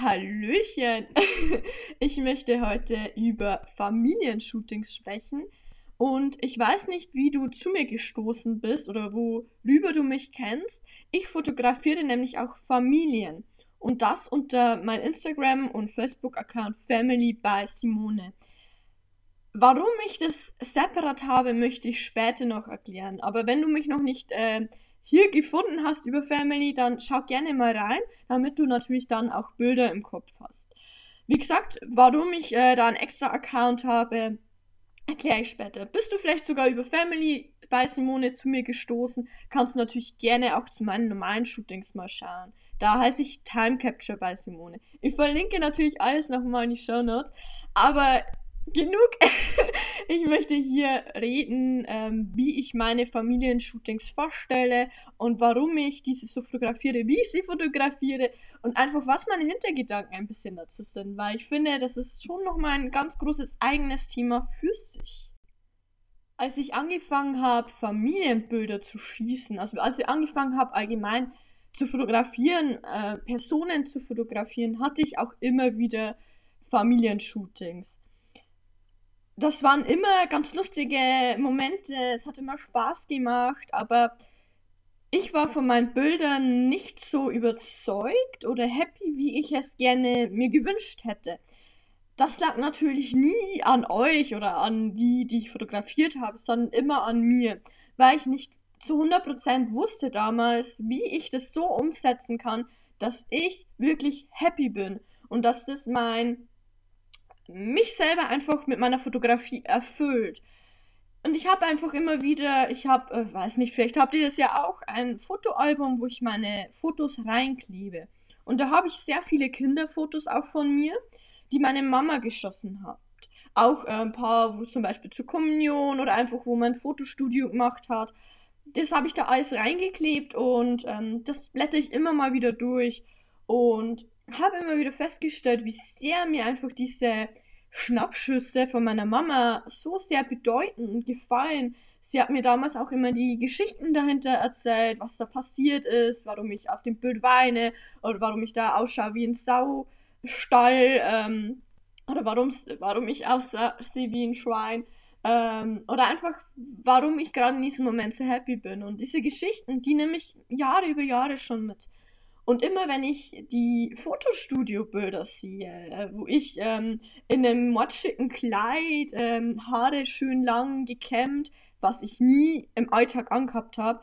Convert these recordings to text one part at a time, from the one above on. Hallöchen! Ich möchte heute über Familienshootings sprechen und ich weiß nicht, wie du zu mir gestoßen bist oder worüber du mich kennst. Ich fotografiere nämlich auch Familien und das unter meinem Instagram- und Facebook-Account Family by Simone. Warum ich das separat habe, möchte ich später noch erklären, aber wenn du mich noch nicht hier gefunden hast über Family, dann schau gerne mal rein, damit du natürlich dann auch Bilder im Kopf hast. Wie gesagt, warum ich da einen extra Account habe, erkläre ich später. Bist du vielleicht sogar über Family bei Simone zu mir gestoßen, kannst du natürlich gerne auch zu meinen normalen Shootings mal schauen. Da heiße ich Time Capture bei Simone. Ich verlinke natürlich alles nochmal in die Shownotes, aber genug, ich möchte hier reden, wie ich meine Familienshootings vorstelle und warum ich diese so fotografiere, wie ich sie fotografiere und einfach was meine Hintergedanken ein bisschen dazu sind, weil ich finde, das ist schon nochmal ein ganz großes eigenes Thema für sich. Als ich angefangen habe, Familienbilder zu schießen, also als ich angefangen habe, allgemein zu fotografieren, Personen zu fotografieren, hatte ich auch immer wieder Familienshootings. Das waren immer ganz lustige Momente, es hat immer Spaß gemacht, aber ich war von meinen Bildern nicht so überzeugt oder happy, wie ich es gerne mir gewünscht hätte. Das lag natürlich nie an euch oder an die, die ich fotografiert habe, sondern immer an mir, weil ich nicht zu 100% wusste damals, wie ich das so umsetzen kann, dass ich wirklich happy bin und dass das mich selber einfach mit meiner Fotografie erfüllt. Und ich habe einfach immer wieder, weiß nicht, vielleicht habt ihr das ja auch, ein Fotoalbum, wo ich meine Fotos reinklebe. Und da habe ich sehr viele Kinderfotos auch von mir, die meine Mama geschossen hat. Auch ein paar, wo zum Beispiel zur Kommunion oder einfach, wo man ein Fotostudio gemacht hat. Das habe ich da alles reingeklebt und das blätter ich immer mal wieder durch und habe immer wieder festgestellt, wie sehr mir einfach diese Schnappschüsse von meiner Mama so sehr bedeuten und gefallen. Sie hat mir damals auch immer die Geschichten dahinter erzählt, was da passiert ist, warum ich auf dem Bild weine oder warum ich da ausschaue wie ein Saustall oder warum ich aussehe wie ein Schwein oder einfach, warum ich gerade in diesem Moment so happy bin. Und diese Geschichten, die nehme ich Jahre über Jahre schon mit. Und immer wenn ich die Fotostudio-Bilder sehe, wo ich in einem mordschicken Kleid, Haare schön lang gekämmt, was ich nie im Alltag angehabt habe,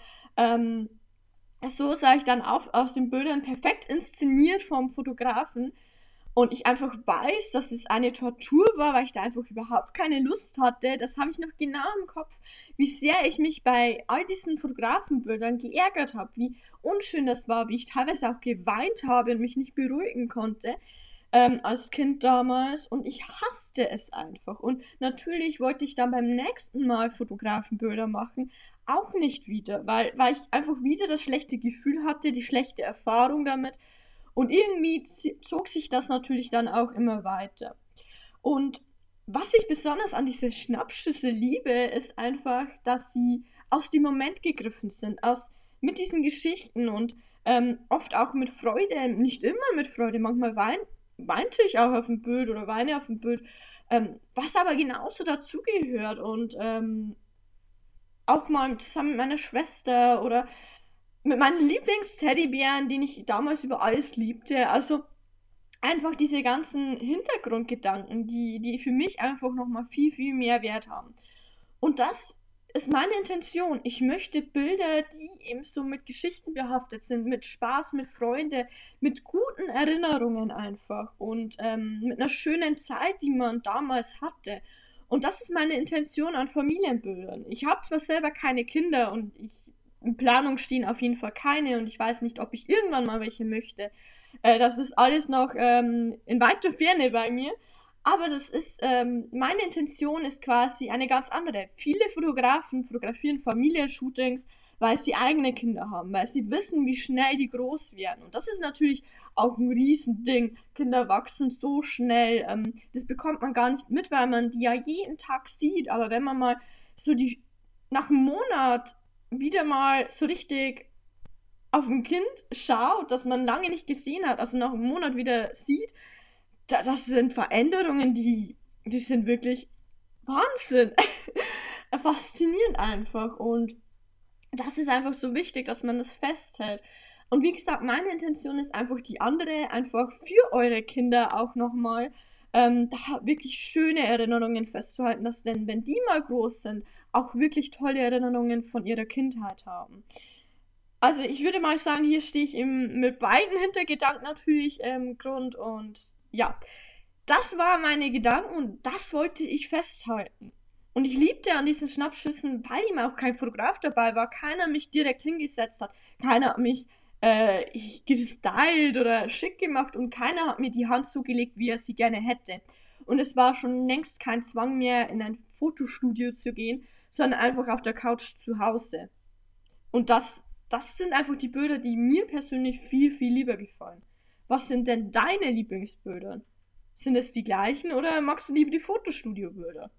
so sah ich dann aus den Bildern perfekt inszeniert vom Fotografen. Und ich einfach weiß, dass es eine Tortur war, weil ich da einfach überhaupt keine Lust hatte. Das habe ich noch genau im Kopf, wie sehr ich mich bei all diesen Fotografenbildern geärgert habe, wie unschön das war, wie ich teilweise auch geweint habe und mich nicht beruhigen konnte als Kind damals. Und ich hasste es einfach. Und natürlich wollte ich dann beim nächsten Mal Fotografenbilder machen, auch nicht wieder, weil ich einfach wieder das schlechte Gefühl hatte, die schlechte Erfahrung damit. Und irgendwie zog sich das natürlich dann auch immer weiter. Und was ich besonders an diese Schnappschüsse liebe, ist einfach, dass sie aus dem Moment gegriffen sind, mit diesen Geschichten und oft auch mit Freude, nicht immer mit Freude, manchmal weinte ich auch auf dem Bild oder weine auf dem Bild, was aber genauso dazugehört und auch mal zusammen mit meiner Schwester oder mit meinen Lieblingsteddybären, den ich damals über alles liebte. Also einfach diese ganzen Hintergrundgedanken, die für mich einfach nochmal viel, viel mehr Wert haben. Und das ist meine Intention. Ich möchte Bilder, die eben so mit Geschichten behaftet sind, mit Spaß, mit Freude, mit guten Erinnerungen einfach und mit einer schönen Zeit, die man damals hatte. Und das ist meine Intention an Familienbildern. Ich habe zwar selber keine Kinder und in Planung stehen auf jeden Fall keine und ich weiß nicht, ob ich irgendwann mal welche möchte. Das ist alles noch in weiter Ferne bei mir, aber das ist, meine Intention ist quasi eine ganz andere. Viele Fotografen fotografieren Familienshootings, weil sie eigene Kinder haben, weil sie wissen, wie schnell die groß werden. Und das ist natürlich auch ein Riesending. Kinder wachsen so schnell, das bekommt man gar nicht mit, weil man die ja jeden Tag sieht, aber wenn man mal so nach einem Monat wieder mal so richtig auf ein Kind schaut, das man lange nicht gesehen hat, also nach einem Monat wieder sieht, das sind Veränderungen, die sind wirklich Wahnsinn. Faszinierend einfach. Und das ist einfach so wichtig, dass man das festhält. Und wie gesagt, meine Intention ist einfach die andere, einfach für eure Kinder auch nochmal da wirklich schöne Erinnerungen festzuhalten, dass denn, wenn die mal groß sind, auch wirklich tolle Erinnerungen von ihrer Kindheit haben. Also ich würde mal sagen, hier stehe ich mit beiden Hintergedanken natürlich im Grund. Und ja, das waren meine Gedanken und das wollte ich festhalten. Und ich liebte an diesen Schnappschüssen, weil ihm auch kein Fotograf dabei war, keiner mich direkt hingesetzt hat, keiner hat mich gestylt oder schick gemacht und keiner hat mir die Hand zugelegt, wie er sie gerne hätte. Und es war schon längst kein Zwang mehr, in ein Fotostudio zu gehen, sondern einfach auf der Couch zu Hause. Und das sind einfach die Bilder, die mir persönlich viel, viel lieber gefallen. Was sind denn deine Lieblingsbilder? Sind es die gleichen oder magst du lieber die Fotostudiobilder?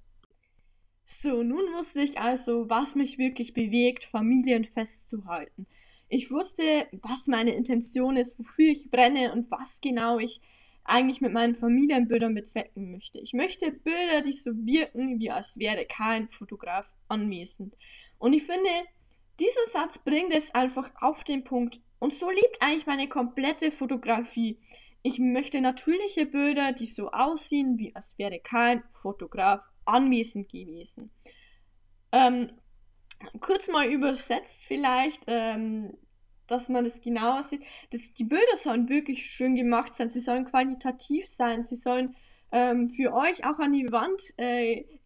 So, nun wusste ich also, was mich wirklich bewegt, Familien festzuhalten. Ich wusste, was meine Intention ist, wofür ich brenne und was genau ich eigentlich mit meinen Familienbildern bezwecken möchte. Ich möchte Bilder, die so wirken, wie als wäre kein Fotograf anwesend. Und ich finde, dieser Satz bringt es einfach auf den Punkt. Und so lebt eigentlich meine komplette Fotografie. Ich möchte natürliche Bilder, die so aussehen, wie als wäre kein Fotograf anwesend gewesen. Kurz mal übersetzt vielleicht, dass man das genauer sieht. Die Bilder sollen wirklich schön gemacht sein, sie sollen qualitativ sein, sie sollen für euch auch an die Wand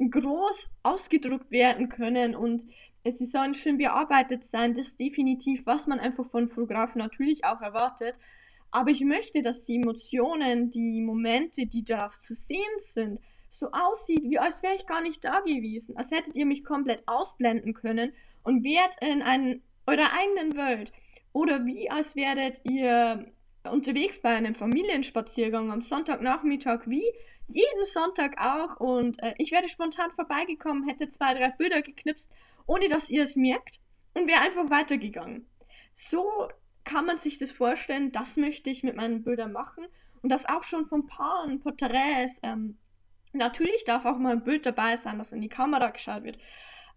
groß ausgedruckt werden können und sie sollen schön bearbeitet sein. Das ist definitiv, was man einfach von Fotografen natürlich auch erwartet. Aber ich möchte, dass die Emotionen, die Momente, die da zu sehen sind, so aussieht, wie als wäre ich gar nicht da gewesen, als hättet ihr mich komplett ausblenden können und wärt in eurer eigenen Welt oder wie als wäret ihr unterwegs bei einem Familienspaziergang am Sonntagnachmittag, wie jeden Sonntag auch, und ich wäre spontan vorbeigekommen, hätte 2, 3 Bilder geknipst, ohne dass ihr es merkt, und wäre einfach weitergegangen. So kann man sich das vorstellen, das möchte ich mit meinen Bildern machen, und das auch schon von Paaren, Porträts. Natürlich darf auch mal ein Bild dabei sein, das in die Kamera geschaut wird,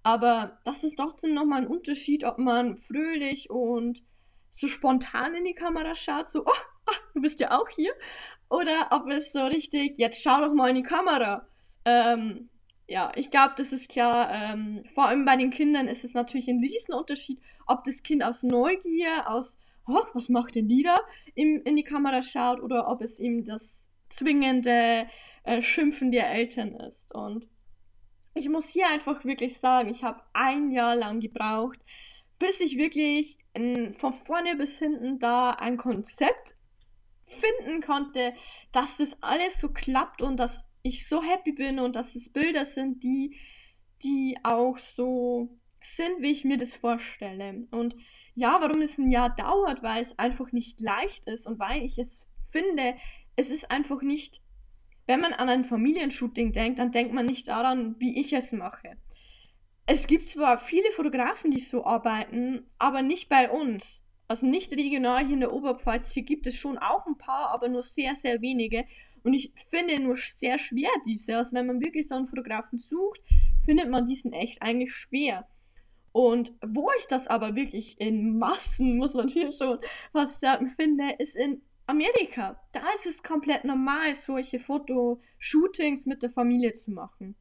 aber das ist trotzdem nochmal ein Unterschied, ob man fröhlich und so spontan in die Kamera schaut, so, oh, du bist ja auch hier, oder ob es so richtig, jetzt schau doch mal in die Kamera. Ja, ich glaube, das ist klar, vor allem bei den Kindern ist es natürlich ein Riesenunterschied, ob das Kind aus Neugier, aus, oh, was macht denn die da, in die Kamera schaut, oder ob es ihm das zwingende Schimpfen der Eltern ist. Und ich muss hier einfach wirklich sagen, ich habe 1 Jahr lang gebraucht, bis ich wirklich von vorne bis hinten da ein Konzept finden konnte, dass das alles so klappt und dass ich so happy bin und dass es Bilder sind, die auch so sind, wie ich mir das vorstelle. Und ja, warum es 1 Jahr dauert, weil es einfach nicht leicht ist und weil ich es finde, es ist einfach nicht. Wenn man an ein Familienshooting denkt, dann denkt man nicht daran, wie ich es mache. Es gibt zwar viele Fotografen, die so arbeiten, aber nicht bei uns. Also nicht regional hier in der Oberpfalz. Hier gibt es schon auch ein paar, aber nur sehr, sehr wenige. Und ich finde nur sehr schwer diese. Also wenn man wirklich so einen Fotografen sucht, findet man diesen echt eigentlich schwer. Und wo ich das aber wirklich in Massen, muss man hier schon fast sagen, finde, ist in Amerika, da ist es komplett normal, solche Fotoshootings mit der Familie zu machen.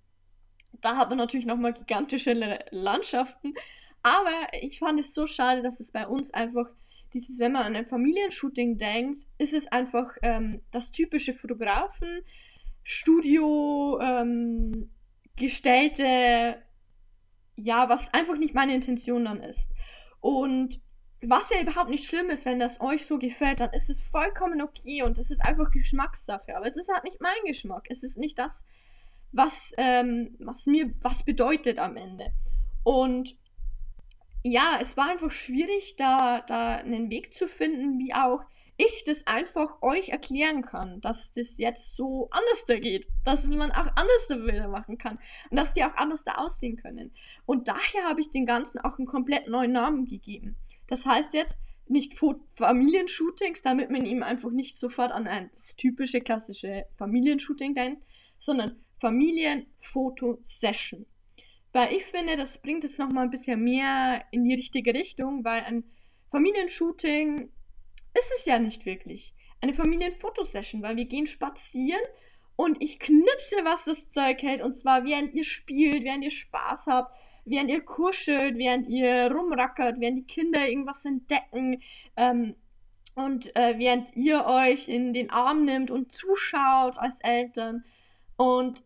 Da hat man natürlich nochmal gigantische Landschaften, aber ich fand es so schade, dass es bei uns einfach dieses, wenn man an ein Familienshooting denkt, ist es einfach das typische Fotografenstudio gestellte, ja, was einfach nicht meine Intention dann ist. Und was ja überhaupt nicht schlimm ist, wenn das euch so gefällt, dann ist es vollkommen okay und es ist einfach Geschmackssache. Aber es ist halt nicht mein Geschmack. Es ist nicht das, was mir was bedeutet am Ende. Und ja, es war einfach schwierig, da einen Weg zu finden, wie auch ich das einfach euch erklären kann, dass das jetzt so anders da geht, dass man auch anders da Bilder machen kann und dass die auch anders da aussehen können. Und daher habe ich den Ganzen auch einen komplett neuen Namen gegeben. Das heißt jetzt nicht Familienshootings, damit man ihm einfach nicht sofort an ein typische, klassische Familienshooting denkt, sondern Familienfoto-Session. Weil ich finde, das bringt es nochmal ein bisschen mehr in die richtige Richtung, weil ein Familienshooting ist es ja nicht wirklich. Eine Familienfotosession, weil wir gehen spazieren und ich knipse, was das Zeug hält. Und zwar während ihr spielt, während ihr Spaß habt, während ihr kuschelt, während ihr rumrackert, während die Kinder irgendwas entdecken und während ihr euch in den Arm nimmt und zuschaut als Eltern. Und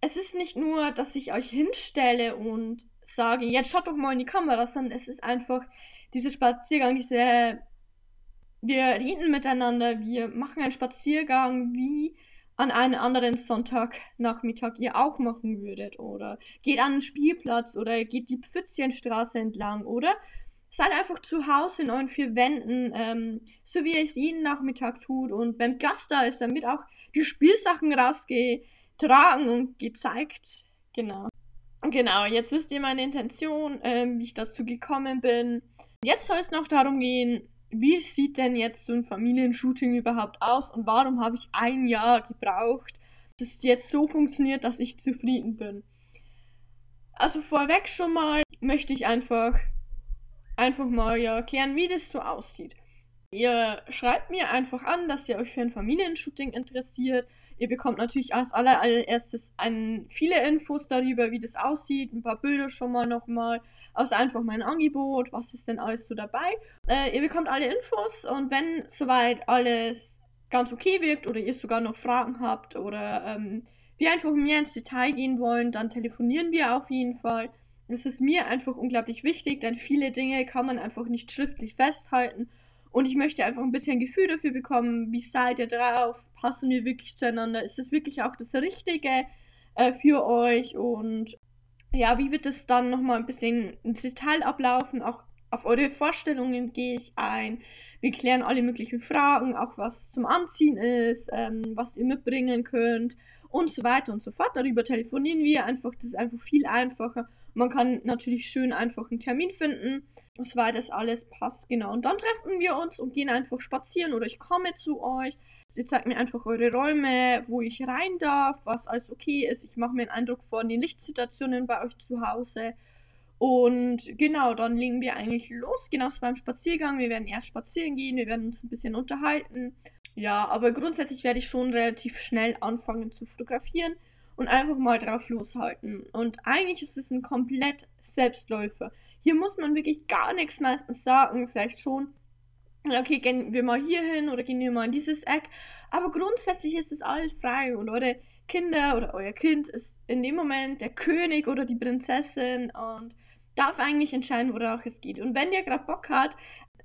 es ist nicht nur, dass ich euch hinstelle und sage, jetzt schaut doch mal in die Kamera, sondern es ist einfach dieser Spaziergang, wir reden miteinander, wir machen einen Spaziergang, wie an einem anderen Sonntagnachmittag ihr auch machen würdet, oder geht an den Spielplatz, oder geht die Pfützchenstraße entlang, oder seid einfach zu Hause in euren 4 Wänden, so wie ihr es jeden Nachmittag tut, und wenn Gast da ist, dann wird auch die Spielsachen rausgetragen und gezeigt. Genau, jetzt wisst ihr meine Intention, wie ich dazu gekommen bin. Jetzt soll es noch darum gehen, wie sieht denn jetzt so ein Familienshooting überhaupt aus und warum habe ich ein Jahr gebraucht, dass es jetzt so funktioniert, dass ich zufrieden bin. Also vorweg schon mal möchte ich einfach mal ja erklären, wie das so aussieht. Ihr schreibt mir einfach an, dass ihr euch für ein Familienshooting interessiert. Ihr bekommt natürlich als allererstes viele Infos darüber, wie das aussieht, ein paar Bilder schon mal nochmal, also einfach mein Angebot, was ist denn alles so dabei. Ihr bekommt alle Infos und wenn soweit alles ganz okay wirkt oder ihr sogar noch Fragen habt oder wir einfach mehr ins Detail gehen wollen, dann telefonieren wir auf jeden Fall. Das ist mir einfach unglaublich wichtig, denn viele Dinge kann man einfach nicht schriftlich festhalten. Und ich möchte einfach ein bisschen Gefühl dafür bekommen, wie seid ihr drauf, passen wir wirklich zueinander, ist es wirklich auch das Richtige für euch, und ja, wie wird es dann nochmal ein bisschen ins Detail ablaufen, auch auf eure Vorstellungen gehe ich ein, wir klären alle möglichen Fragen, auch was zum Anziehen ist, was ihr mitbringen könnt und so weiter und so fort. Darüber telefonieren wir einfach, das ist einfach viel einfacher. Man kann natürlich schön einfach einen Termin finden, soweit das alles passt, genau. Und dann treffen wir uns und gehen einfach spazieren oder ich komme zu euch. Ihr zeigt mir einfach eure Räume, wo ich rein darf, was alles okay ist. Ich mache mir einen Eindruck von den Lichtsituationen bei euch zu Hause. Und genau, dann legen wir eigentlich los, genauso beim Spaziergang. Wir werden erst spazieren gehen, wir werden uns ein bisschen unterhalten. Ja, aber grundsätzlich werde ich schon relativ schnell anfangen zu fotografieren. Und einfach mal drauf loshalten. Und eigentlich ist es ein komplett Selbstläufer. Hier muss man wirklich gar nichts meistens sagen. Vielleicht schon, okay, gehen wir mal hier hin oder gehen wir mal in dieses Eck. Aber grundsätzlich ist es alles frei. Und eure Kinder oder euer Kind ist in dem Moment der König oder die Prinzessin und darf eigentlich entscheiden, worauf es geht. Und wenn ihr gerade Bock habt,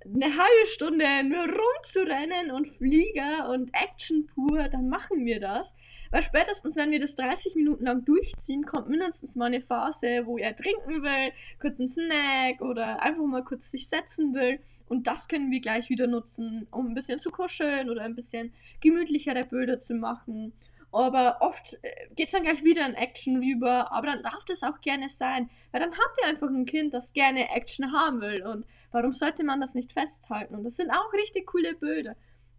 eine halbe Stunde nur rumzurennen und Flieger und Action pur, dann machen wir das. Weil spätestens, wenn wir das 30 Minuten lang durchziehen, kommt mindestens mal eine Phase, wo er trinken will, kurz einen Snack oder einfach mal kurz sich setzen will. Und das können wir gleich wieder nutzen, um ein bisschen zu kuscheln oder ein bisschen gemütlichere Bilder zu machen. Aber oft geht es dann gleich wieder in Action rüber, aber dann darf das auch gerne sein, weil dann habt ihr einfach ein Kind, das gerne Action haben will, und warum sollte man das nicht festhalten? Und das sind auch richtig coole Bilder.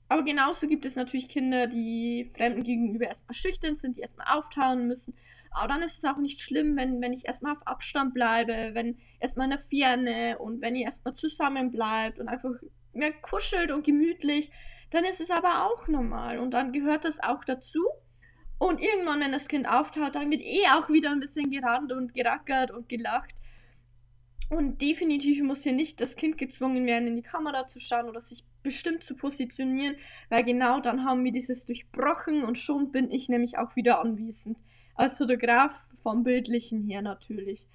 Aber genauso gibt es natürlich Kinder, die Fremden gegenüber erstmal schüchtern sind, die erstmal auftauen müssen, aber dann ist es auch nicht schlimm, wenn ich erstmal auf Abstand bleibe, wenn erstmal in der Ferne und wenn ihr erstmal zusammen bleibt und einfach mehr kuschelt und gemütlich, dann ist es aber auch normal und dann gehört das auch dazu. Und irgendwann, wenn das Kind auftaucht, dann wird auch wieder ein bisschen gerannt und gerackert und gelacht. Und definitiv muss hier nicht das Kind gezwungen werden, in die Kamera zu schauen oder sich bestimmt zu positionieren, weil genau dann haben wir dieses durchbrochen und schon bin ich nämlich auch wieder anwesend. Als Fotograf vom Bildlichen her natürlich.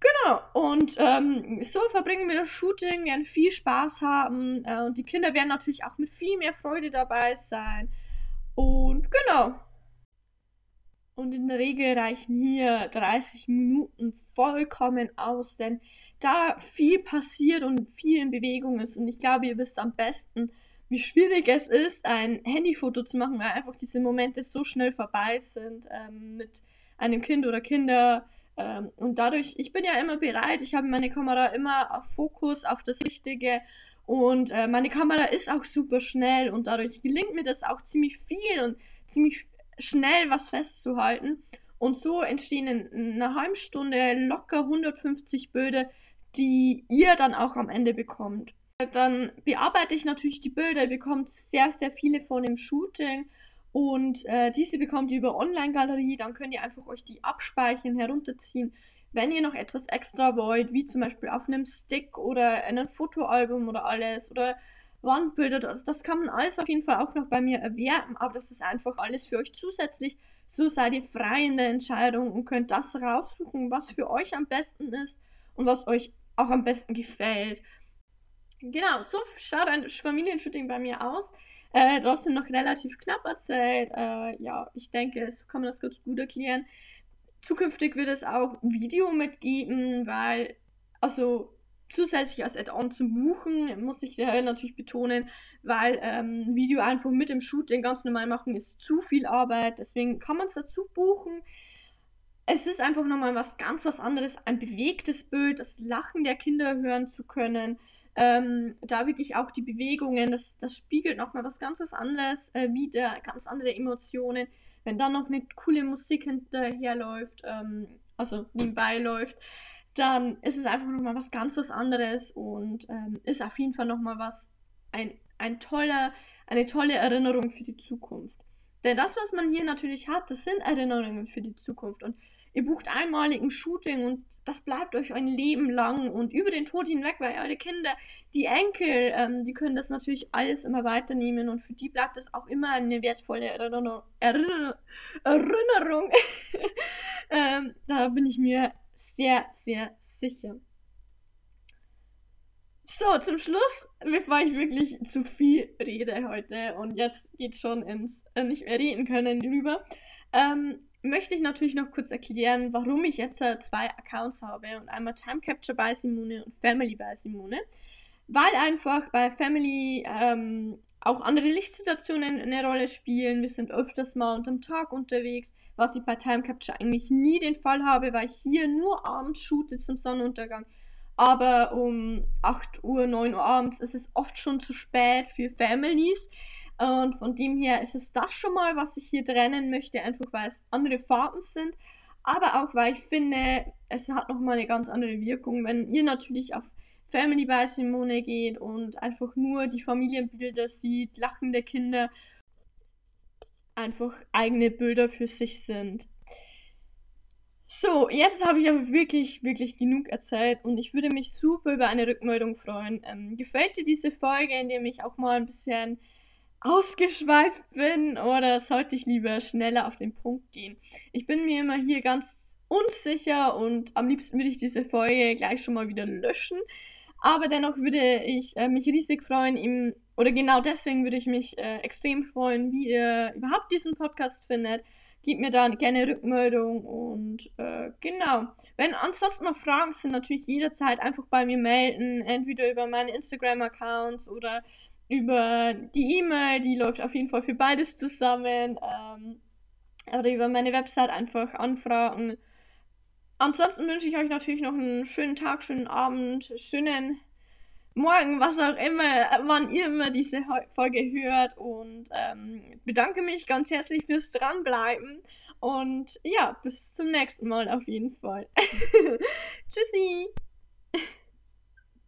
Genau, und so verbringen wir das Shooting, werden viel Spaß haben und die Kinder werden natürlich auch mit viel mehr Freude dabei sein. Und genau. Und in der Regel reichen hier 30 Minuten vollkommen aus, denn da viel passiert und viel in Bewegung ist. Und ich glaube, ihr wisst am besten, wie schwierig es ist, ein Handyfoto zu machen, weil einfach diese Momente so schnell vorbei sind mit einem Kind oder Kinder. Und dadurch, ich bin ja immer bereit, ich habe meine Kamera immer auf Fokus, auf das Richtige. Und meine Kamera ist auch super schnell und dadurch gelingt mir das auch ziemlich viel und ziemlich schnell was festzuhalten. Und so entstehen in einer halben Stunde locker 150 Bilder, die ihr dann auch am Ende bekommt. Dann bearbeite ich natürlich die Bilder, ihr bekommt sehr, sehr viele von dem Shooting und diese bekommt ihr über Online-Galerie, dann könnt ihr einfach euch die abspeichern, herunterziehen. Wenn ihr noch etwas extra wollt, wie zum Beispiel auf einem Stick oder einem Fotoalbum oder alles oder Wandbilder, das kann man alles auf jeden Fall auch noch bei mir erwerben, aber das ist einfach alles für euch zusätzlich. So seid ihr frei in der Entscheidung und könnt das raussuchen, was für euch am besten ist und was euch auch am besten gefällt. Genau, so schaut ein Familienshooting bei mir aus. Trotzdem noch relativ knapp erzählt. Ja, ich denke, so kann man das ganz gut erklären. Zukünftig wird es auch Video mitgeben, weil, also zusätzlich als Add-on zu buchen, muss ich natürlich betonen, weil Video einfach mit dem Shooting ganz normal machen ist zu viel Arbeit. Deswegen kann man es dazu buchen. Es ist einfach nochmal was ganz was anderes, ein bewegtes Bild, das Lachen der Kinder hören zu können. Da wirklich auch die Bewegungen, das spiegelt nochmal was ganz was anderes wieder, ganz andere Emotionen. Wenn dann noch eine coole Musik hinterherläuft, also nebenbei läuft, dann ist es einfach nochmal was ganz was anderes und ist auf jeden Fall nochmal was, eine tolle Erinnerung für die Zukunft. Denn das, was man hier natürlich hat, das sind Erinnerungen für die Zukunft und ihr bucht einmalig ein Shooting und das bleibt euch ein Leben lang und über den Tod hinweg, weil eure Kinder, die Enkel, die können das natürlich alles immer weiternehmen und für die bleibt das auch immer eine wertvolle Erinnerung. Da bin ich mir sehr, sehr sicher. So, zum Schluss, bevor ich wirklich zu viel rede heute und jetzt geht schon ins nicht mehr reden können drüber, möchte ich natürlich noch kurz erklären, warum ich jetzt zwei Accounts habe und einmal Time Capture by Simone und Family by Simone, weil einfach bei Family auch andere Lichtsituationen eine Rolle spielen. Wir sind öfters mal unterm Tag unterwegs, was ich bei Time Capture eigentlich nie den Fall habe, weil ich hier nur abends shoote zum Sonnenuntergang, aber um 8 Uhr, 9 Uhr abends ist es oft schon zu spät für Families. Und von dem her ist es das schon mal, was ich hier trennen möchte, einfach weil es andere Farben sind, aber auch weil ich finde, es hat nochmal eine ganz andere Wirkung, wenn ihr natürlich auf Family by Simone geht und einfach nur die Familienbilder sieht, lachende Kinder, einfach eigene Bilder für sich sind. So, jetzt habe ich aber wirklich, wirklich genug erzählt und ich würde mich super über eine Rückmeldung freuen. Gefällt dir diese Folge, indem ich auch mal ein bisschen ausgeschweift bin oder sollte ich lieber schneller auf den Punkt gehen? Ich bin mir immer hier ganz unsicher und am liebsten würde ich diese Folge gleich schon mal wieder löschen, aber dennoch würde ich mich riesig freuen, oder genau deswegen würde ich mich extrem freuen, wie ihr überhaupt diesen Podcast findet. Gebt mir da gerne Rückmeldung und genau. Wenn ansonsten noch Fragen sind, natürlich jederzeit einfach bei mir melden, entweder über meine Instagram-Accounts oder über die E-Mail, die läuft auf jeden Fall für beides zusammen, oder über meine Website einfach anfragen. Ansonsten wünsche ich euch natürlich noch einen schönen Tag, schönen Abend, schönen Morgen, was auch immer, wann ihr immer diese Folge hört und bedanke mich ganz herzlich fürs Dranbleiben und ja, bis zum nächsten Mal auf jeden Fall. Tschüssi!